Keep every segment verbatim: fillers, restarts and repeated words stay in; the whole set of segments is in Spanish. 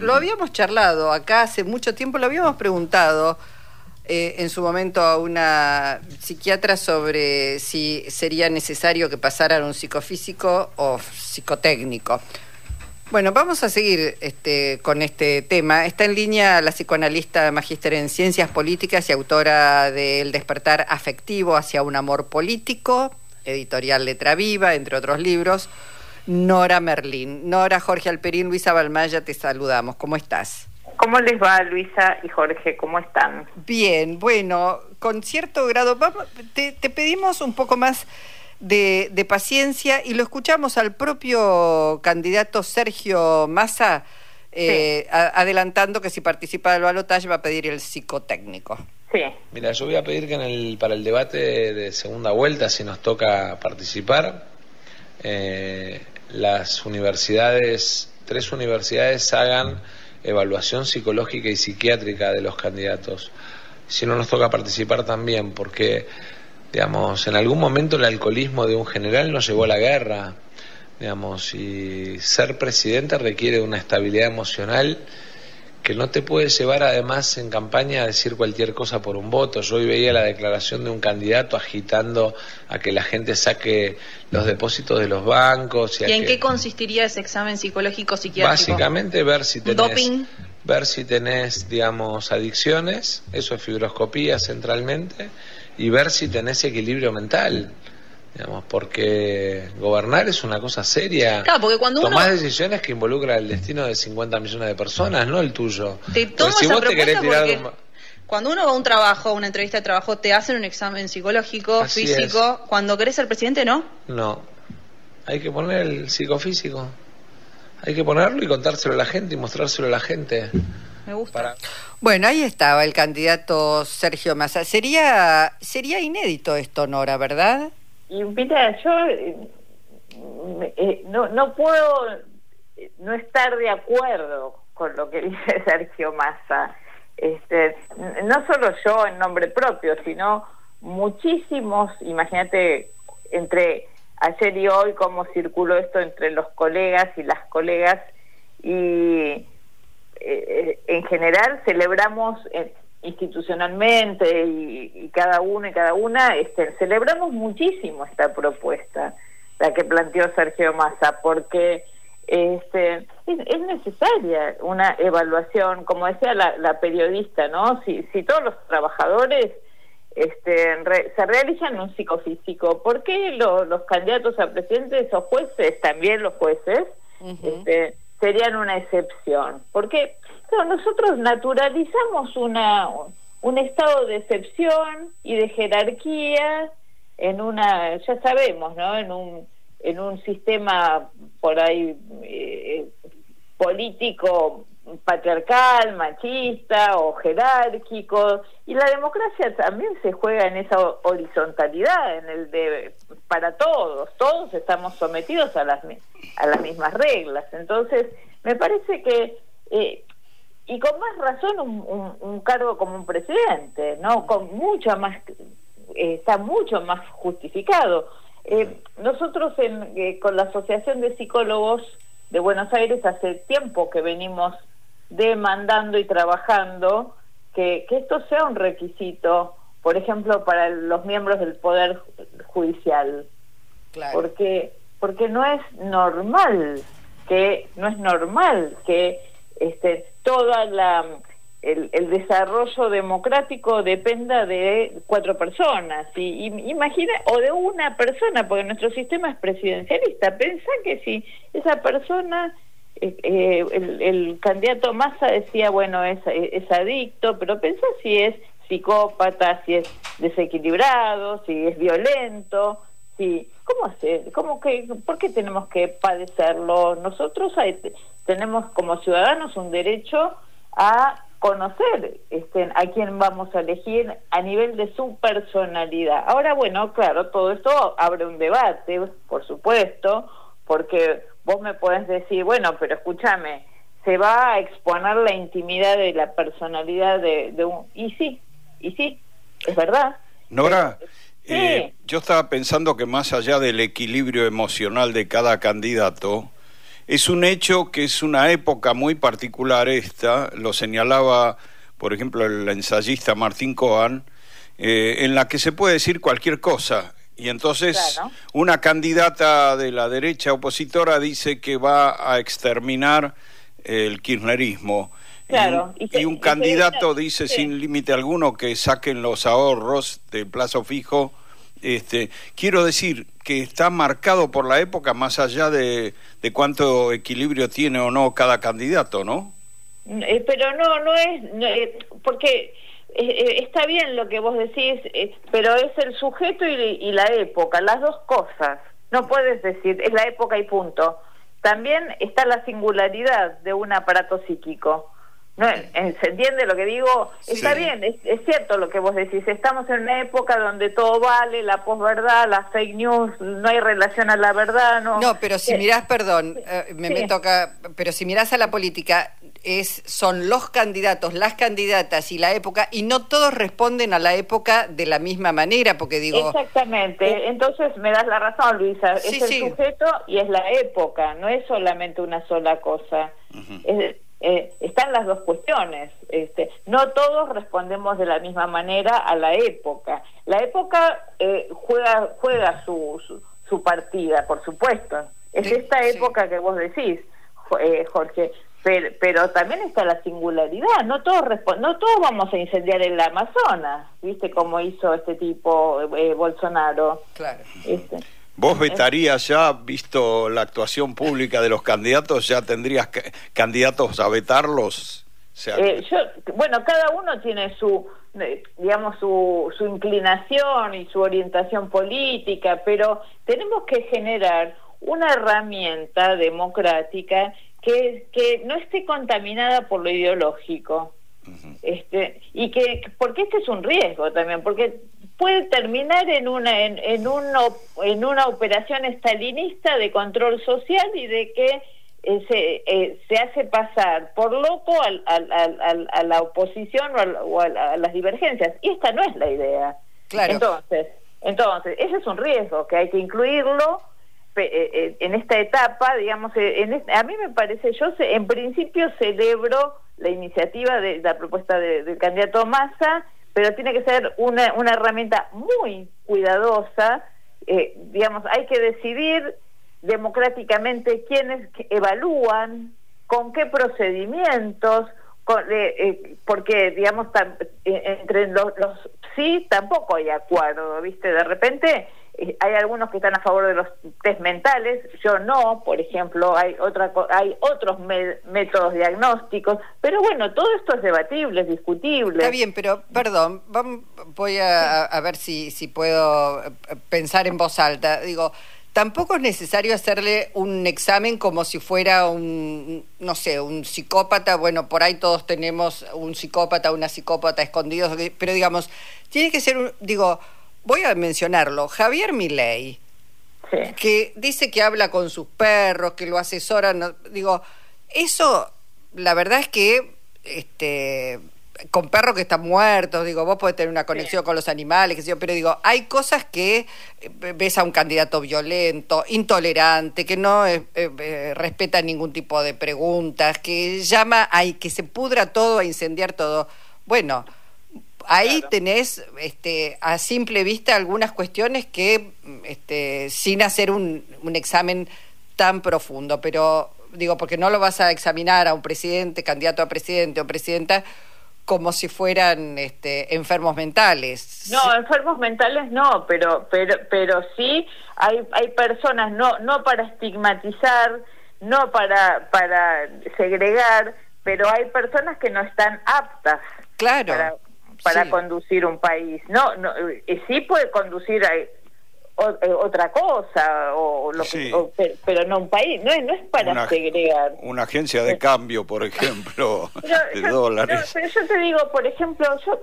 Lo habíamos charlado acá hace mucho tiempo, lo habíamos preguntado eh, en su momento a una psiquiatra sobre si sería necesario que pasaran un psicofísico o psicotécnico. Bueno, vamos a seguir este, con este tema. Está en línea la psicoanalista magíster en Ciencias Políticas y autora de El despertar afectivo hacia un amor político, editorial Letra Viva, entre otros libros, Nora Merlín. Nora, Jorge Alperín, Luisa Balmaya, te saludamos. ¿Cómo estás? ¿Cómo les va, Luisa y Jorge? ¿Cómo están? Bien, bueno, con cierto grado. Vamos, te, te pedimos un poco más de, de paciencia y lo escuchamos al propio candidato Sergio Massa eh, sí. a, adelantando que si participa del balotaje va a pedir el psicotécnico. Sí. Mira, yo voy a pedir que en el, para el debate de, de segunda vuelta, si nos toca participar, eh, las universidades, tres universidades hagan evaluación psicológica y psiquiátrica de los candidatos. Si no nos toca participar también, porque, digamos, en algún momento el alcoholismo de un general nos llevó a la guerra, digamos, y ser presidente requiere una estabilidad emocional que no te puede llevar además en campaña a decir cualquier cosa por un voto. Yo hoy veía la declaración de un candidato agitando a que la gente saque los depósitos de los bancos. ¿Y, ¿Y en que... qué consistiría ese examen psicológico psiquiátrico? Básicamente ver si tenés... ¿Doping? Ver si tenés, digamos, adicciones, eso es fibroscopía centralmente, y ver si tenés equilibrio mental. Digamos, porque gobernar es una cosa seria. Claro, porque cuando uno... Tomás decisiones que involucran el destino de cincuenta millones de personas, no el tuyo. Te tomas si vos te querés tirar un... Cuando uno va a un trabajo, una entrevista de trabajo, te hacen un examen psicológico, así físico. Es. Cuando querés ser presidente, ¿no? No. Hay que poner el psicofísico. Hay que ponerlo y contárselo a la gente y mostrárselo a la gente. Me gusta. Para... Bueno, ahí estaba el candidato Sergio Massa. Sería, sería inédito esto, Nora, ¿verdad? Y mira, yo eh, no, no puedo no estar de acuerdo con lo que dice Sergio Massa. Este, no solo yo en nombre propio, sino muchísimos, imagínate, entre ayer y hoy, cómo circuló esto entre los colegas y las colegas, y eh, en general celebramos... Eh, institucionalmente y, y cada uno y cada una este, celebramos muchísimo esta propuesta, la que planteó Sergio Massa, porque este, es, es necesaria una evaluación, como decía la, la periodista, ¿no? Si, si todos los trabajadores este, re, se realizan un psicofísico, ¿por qué lo, los candidatos a presidentes o jueces, también los jueces, uh-huh. este, serían una excepción? Porque no, nosotros naturalizamos una un estado de excepción y de jerarquía en una, ya sabemos, ¿no? En un en un sistema por ahí eh, político patriarcal, machista o jerárquico, y la democracia también se juega en esa horizontalidad, en el de para todos, todos estamos sometidos a las a las mismas reglas. Entonces, me parece que eh, y con más razón un, un, un cargo como un presidente, ¿no? Con mucha más eh, está mucho más justificado. Eh, nosotros en, eh, con la Asociación de Psicólogos de Buenos Aires hace tiempo que venimos demandando y trabajando que, que esto sea un requisito, por ejemplo, para los miembros del Poder Judicial. Claro. Porque porque no es normal que no es normal que este toda la el, el desarrollo democrático dependa de cuatro personas y, y imagina o de una persona, porque nuestro sistema es presidencialista. Pensá que si esa persona eh, eh, el, el candidato Massa decía, bueno, es, es, es adicto, pero pensá si es psicópata, si es desequilibrado, si es violento, si cómo hacer, cómo que, ¿por qué tenemos que padecerlo? Nosotros hay, tenemos como ciudadanos un derecho a conocer este, a quién vamos a elegir a nivel de su personalidad. Ahora, bueno, claro, todo esto abre un debate, por supuesto, porque vos me podés decir, bueno, pero escúchame, se va a exponer la intimidad de la personalidad de, de un... Y sí, y sí, es verdad. Nora, sí. eh, yo estaba pensando que más allá del equilibrio emocional de cada candidato... Es un hecho que es una época muy particular esta, lo señalaba, por ejemplo, el ensayista Martín Kohan, eh, en la que se puede decir cualquier cosa. Y entonces claro, una candidata de la derecha opositora dice que va a exterminar el kirchnerismo. Claro. Y un, y se, y un y candidato se... dice sí, sin límite alguno, que saquen los ahorros de plazo fijo. Este, quiero decir que está marcado por la época, más allá de, de cuánto equilibrio tiene o no cada candidato, ¿no? Eh, pero no, no es... No, eh, porque... está bien lo que vos decís, pero es el sujeto y, y la época, las dos cosas. No puedes decir, es la época y punto. También está la singularidad de un aparato psíquico. ¿No? ¿Se entiende lo que digo? Está sí, bien, es, es cierto lo que vos decís. Estamos en una época donde todo vale, la posverdad, las fake news, no hay relación a la verdad. No, no pero si mirás, perdón, eh, me sí. meto acá, pero si mirás a la política, es son los candidatos, las candidatas y la época, y no todos responden a la época de la misma manera, porque digo... Exactamente, eh, entonces me das la razón, Luisa, sí, es el sí. sujeto y es la época, no es solamente una sola cosa. Uh-huh. es, eh, están las dos cuestiones, este, no todos respondemos de la misma manera a la época. La época eh, juega juega su, su, su partida, por supuesto, es sí, esta época sí. que vos decís, eh, Jorge... Pero, pero también está la singularidad, no todos no todos vamos a incendiar el Amazonas, ¿viste? Como hizo este tipo, eh, Bolsonaro. Claro. Este. Vos vetarías ya, visto la actuación pública de los candidatos, ya tendrías que, candidatos a vetarlos. O sea, eh, yo, bueno, cada uno tiene su, digamos, su, su inclinación y su orientación política, pero tenemos que generar una herramienta democrática que, que no esté contaminada por lo ideológico. Uh-huh. Este, y que, porque este es un riesgo también, porque puede terminar en una en, en, uno, en una operación estalinista de control social y de que eh, se, eh, se hace pasar por loco al, al, al, al, a la oposición o, al, o a, la, a las divergencias, y esta no es la idea. Claro. Entonces, entonces ese es un riesgo que hay que incluirlo en esta etapa, digamos, en esta, a mí me parece, yo se, en principio celebro la iniciativa de la propuesta de, del candidato Massa, pero tiene que ser una, una herramienta muy cuidadosa, eh, digamos, hay que decidir democráticamente quiénes evalúan, con qué procedimientos, con, eh, eh, porque, digamos, tam, eh, entre los, los sí tampoco hay acuerdo, ¿viste? De repente... hay algunos que están a favor de los test mentales, yo no, por ejemplo, hay otra hay otros me, métodos diagnósticos, pero bueno, todo esto es debatible, es discutible. Está bien, pero perdón, voy a, a ver si, si puedo pensar en voz alta. Digo, tampoco es necesario hacerle un examen como si fuera un, no sé, un psicópata. Bueno, por ahí todos tenemos un psicópata, una psicópata escondidos, pero digamos, tiene que ser, un, digo... voy a mencionarlo, Javier Milei, sí, que dice que habla con sus perros, que lo asesoran, digo, eso, la verdad es que, este, con perros que están muertos, digo, vos podés tener una conexión sí. con los animales, qué sé yo, pero digo, hay cosas que ves a un candidato violento, intolerante, que no eh, eh, respeta ningún tipo de preguntas, que llama a que se pudra todo, a incendiar todo, bueno... Ahí claro. tenés este, a simple vista algunas cuestiones que, este, sin hacer un, un examen tan profundo, pero digo, porque no lo vas a examinar a un presidente, candidato a presidente o presidenta, como si fueran este, enfermos mentales. No, enfermos mentales no, pero pero pero sí hay hay personas, no no para estigmatizar, no para para segregar, pero hay personas que no están aptas. Claro. Para, para sí. conducir un país, no, no eh, sí puede conducir a, o, eh, otra cosa o lo sí. que, o, pero, pero no un país, no es no es para una, segregar una agencia de cambio, por ejemplo, pero, de yo, dólares no, pero yo te digo, por ejemplo, yo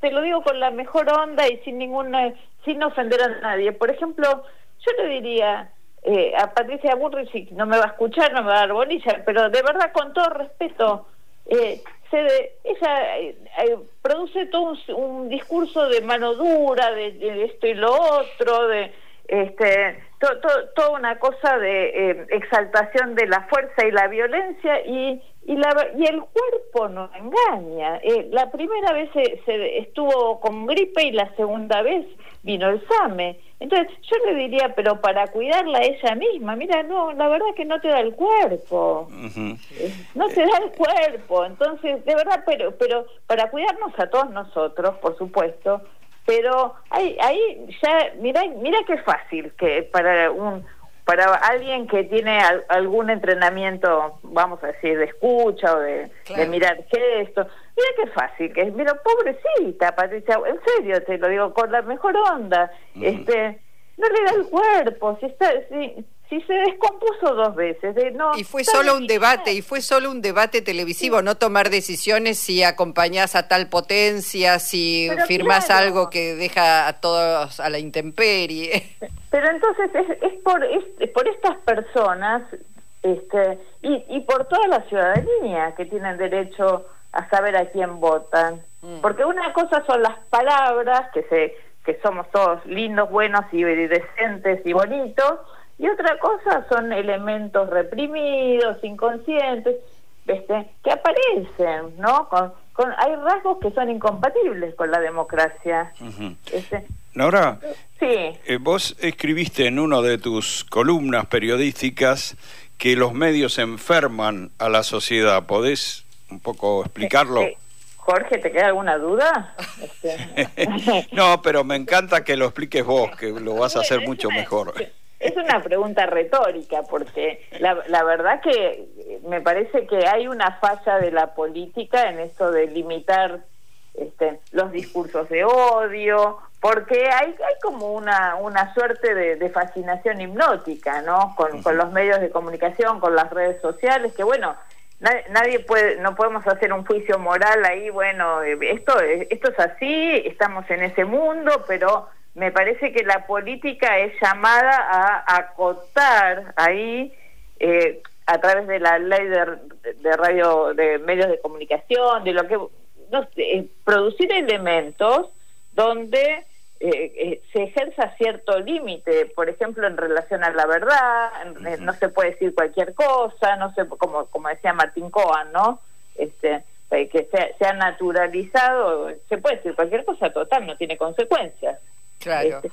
te lo digo con la mejor onda y sin ninguna sin ofender a nadie. Por ejemplo, yo le diría eh, a Patricia Bullrich, no me va a escuchar, no me va a dar bolilla, pero de verdad, con todo respeto, eh, Se de, ella eh, eh, produce todo un, un discurso de mano dura, de, de esto y lo otro, de este, to, to, toda una cosa de eh, exaltación de la fuerza y la violencia, y y, la, y el cuerpo nos engaña. Eh, la primera vez se, se estuvo con gripe y la segunda vez vino el SAME. Entonces yo le diría, pero para cuidarla ella misma, mira, no, la verdad que no te da el cuerpo, uh-huh. no te da el cuerpo, entonces, de verdad, pero pero para cuidarnos a todos nosotros, por supuesto, pero ahí, ahí ya, mira, mira qué fácil que para un para alguien que tiene al, algún entrenamiento, vamos a decir, de escucha o de, claro. de mirar gestos, mira qué fácil que es, pero pobrecita Patricia, en serio te lo digo, con la mejor onda, uh-huh. este, no le da el cuerpo, si está, si, si se descompuso dos veces, de, no, y fue solo un debate, y fue solo un debate televisivo, sí. no tomar decisiones si acompañás a tal potencia, si pero firmás claro. algo que deja a todos a la intemperie. Pero entonces es, es por es, es por estas personas, este, y, y por toda la ciudadanía que tienen derecho a saber a quién votan, mm. porque una cosa son las palabras, que se que somos todos lindos, buenos y decentes y bonitos, y otra cosa son elementos reprimidos, inconscientes, este, que aparecen, ¿no? Con, con hay rasgos que son incompatibles con la democracia. Uh-huh. Este, Nora, sí. eh, vos escribiste en una de tus columnas periodísticas que los medios enferman a la sociedad. ¿Podés un poco explicarlo? Eh, eh, Jorge, ¿te queda alguna duda? Este... no, pero me encanta que lo expliques vos, que lo vas a hacer mucho mejor. Es una pregunta retórica, porque la, la verdad que me parece que hay una falla de la política en esto de limitar este, los discursos de odio, porque hay, hay como una, una suerte de, de fascinación hipnótica, ¿no? Con, con los medios de comunicación, con las redes sociales, que bueno, nadie, nadie puede, no podemos hacer un juicio moral ahí, bueno, esto, esto es así, estamos en ese mundo, pero me parece que la política es llamada a acotar ahí, eh, a través de la ley de, de radio, de medios de comunicación, de lo que, no sé, producir elementos donde eh, eh, se ejerza cierto límite, por ejemplo, en relación a la verdad, uh-huh. no se puede decir cualquier cosa, no sé, como como decía Martín Kohan, ¿no? Este, que se, se ha naturalizado, se puede decir cualquier cosa, total, no tiene consecuencias. Claro. Este,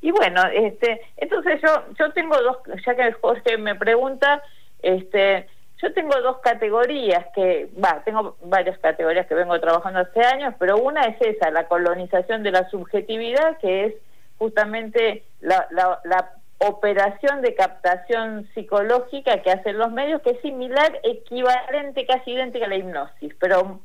y bueno, este, entonces yo yo tengo dos, ya que Jorge me pregunta, este, yo tengo dos categorías que, va, tengo varias categorías que vengo trabajando hace años, pero una es esa, la colonización de la subjetividad, que es justamente la, la, la operación de captación psicológica que hacen los medios, que es similar, equivalente, casi idéntica a la hipnosis, pero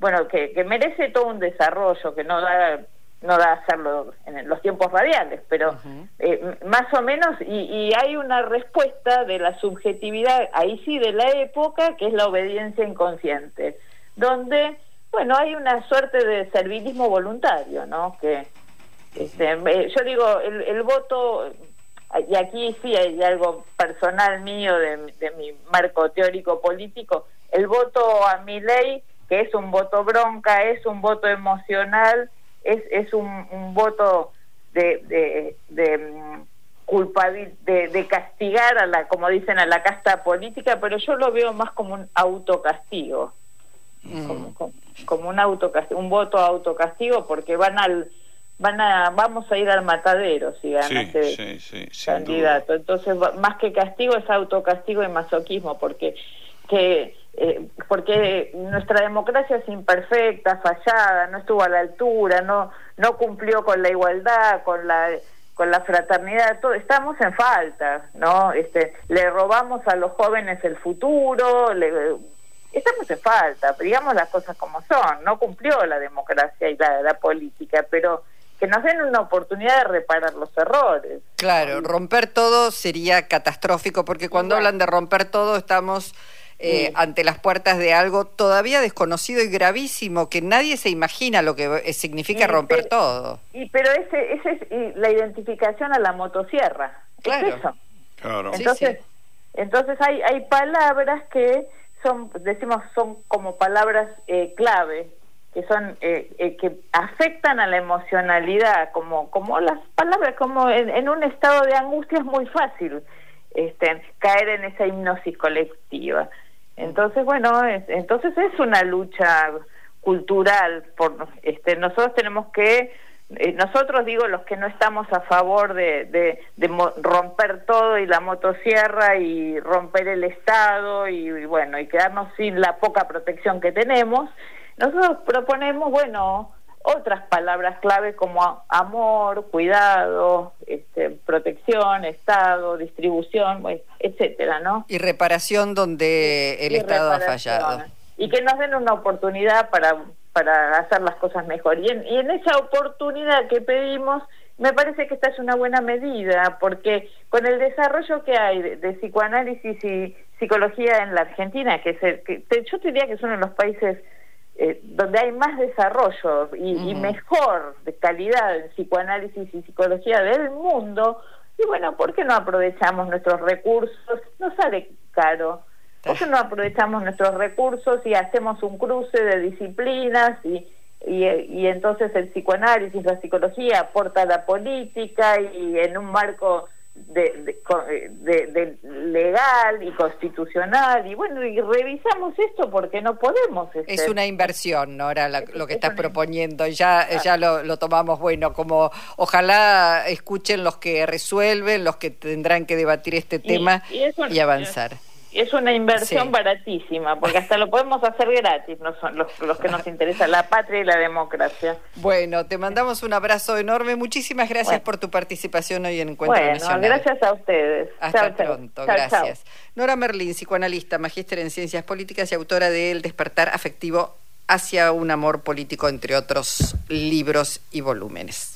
bueno, que, que merece todo un desarrollo, que no da no da a hacerlo en los tiempos radiales, pero uh-huh. eh, más o menos, y, y hay una respuesta de la subjetividad, ahí sí, de la época, que es la obediencia inconsciente, donde, bueno, hay una suerte de servilismo voluntario, ¿no? Que este, yo digo, el, el voto, y aquí sí hay algo personal mío, de, de mi marco teórico político, el voto a Milei, que es un voto bronca, es un voto emocional, es es un, un voto de de, de, culpabil, de de castigar a la, como dicen, a la casta política, pero yo lo veo más como un autocastigo, mm. como, como, como un autocastigo, un voto autocastigo, porque van al van a vamos a ir al matadero si gana ese sí, sí, sí, candidato. Entonces, más que castigo es autocastigo y masoquismo, porque que Eh, porque nuestra democracia es imperfecta, fallada, no estuvo a la altura, no no cumplió con la igualdad, con la con la fraternidad, todo, estamos en falta, ¿no? Este, le robamos a los jóvenes el futuro, le, estamos en falta, digamos las cosas como son, no cumplió la democracia y la, la política, pero que nos den una oportunidad de reparar los errores. Claro, romper todo sería catastrófico, porque cuando bueno. hablan de romper todo estamos Eh, sí. ante las puertas de algo todavía desconocido y gravísimo, que nadie se imagina lo que significa y, romper pero, todo. Y pero ese, ese es y la identificación a la motosierra. Claro. ¿Es eso? Claro. Entonces, sí, sí. entonces hay hay palabras que son, decimos, son como palabras eh, clave que son eh, eh, que afectan a la emocionalidad, como como las palabras, como en, en un estado de angustia es muy fácil este, caer en esa hipnosis colectiva. Entonces, bueno, es, entonces es una lucha cultural. Por este, nosotros tenemos que eh, nosotros digo los que no estamos a favor de, de, de mo romper todo y la motosierra y romper el Estado y, y bueno y quedarnos sin la poca protección que tenemos. Nosotros proponemos, bueno, otras palabras clave como amor, cuidado, este, protección, Estado, distribución, etcétera, ¿no? Y reparación donde el y Estado ha fallado. Y que nos den una oportunidad para, para hacer las cosas mejor. Y en, y en esa oportunidad que pedimos, me parece que esta es una buena medida, porque con el desarrollo que hay de, de psicoanálisis y psicología en la Argentina, que, es el, que te, yo diría que es uno de los países Eh, donde hay más desarrollo y, uh-huh. y mejor de calidad en psicoanálisis y psicología del mundo, y bueno, ¿por qué no aprovechamos nuestros recursos? No sale caro. ¿Por qué no aprovechamos nuestros recursos y hacemos un cruce de disciplinas? Y, y, y entonces el psicoanálisis, la psicología aporta la política y en un marco de, de, de, de legal y constitucional, y bueno, y revisamos esto porque no podemos este... Es una inversión, Nora, la, es, lo que es estás una... proponiendo, ya ah. ya lo, lo tomamos, bueno, como ojalá escuchen los que resuelven, los que tendrán que debatir este tema y, y, eso, y avanzar. Es una inversión sí. baratísima, porque hasta lo podemos hacer gratis, no son los, los que nos interesa la patria y la democracia. Bueno, te mandamos un abrazo enorme. Muchísimas gracias bueno. por tu participación hoy en Encuentro bueno, Nacional. Bueno, gracias a ustedes. Hasta chau, pronto, chau, gracias. Chau. Nora Merlín, psicoanalista, magíster en Ciencias Políticas y autora de El despertar afectivo hacia un amor político, entre otros libros y volúmenes.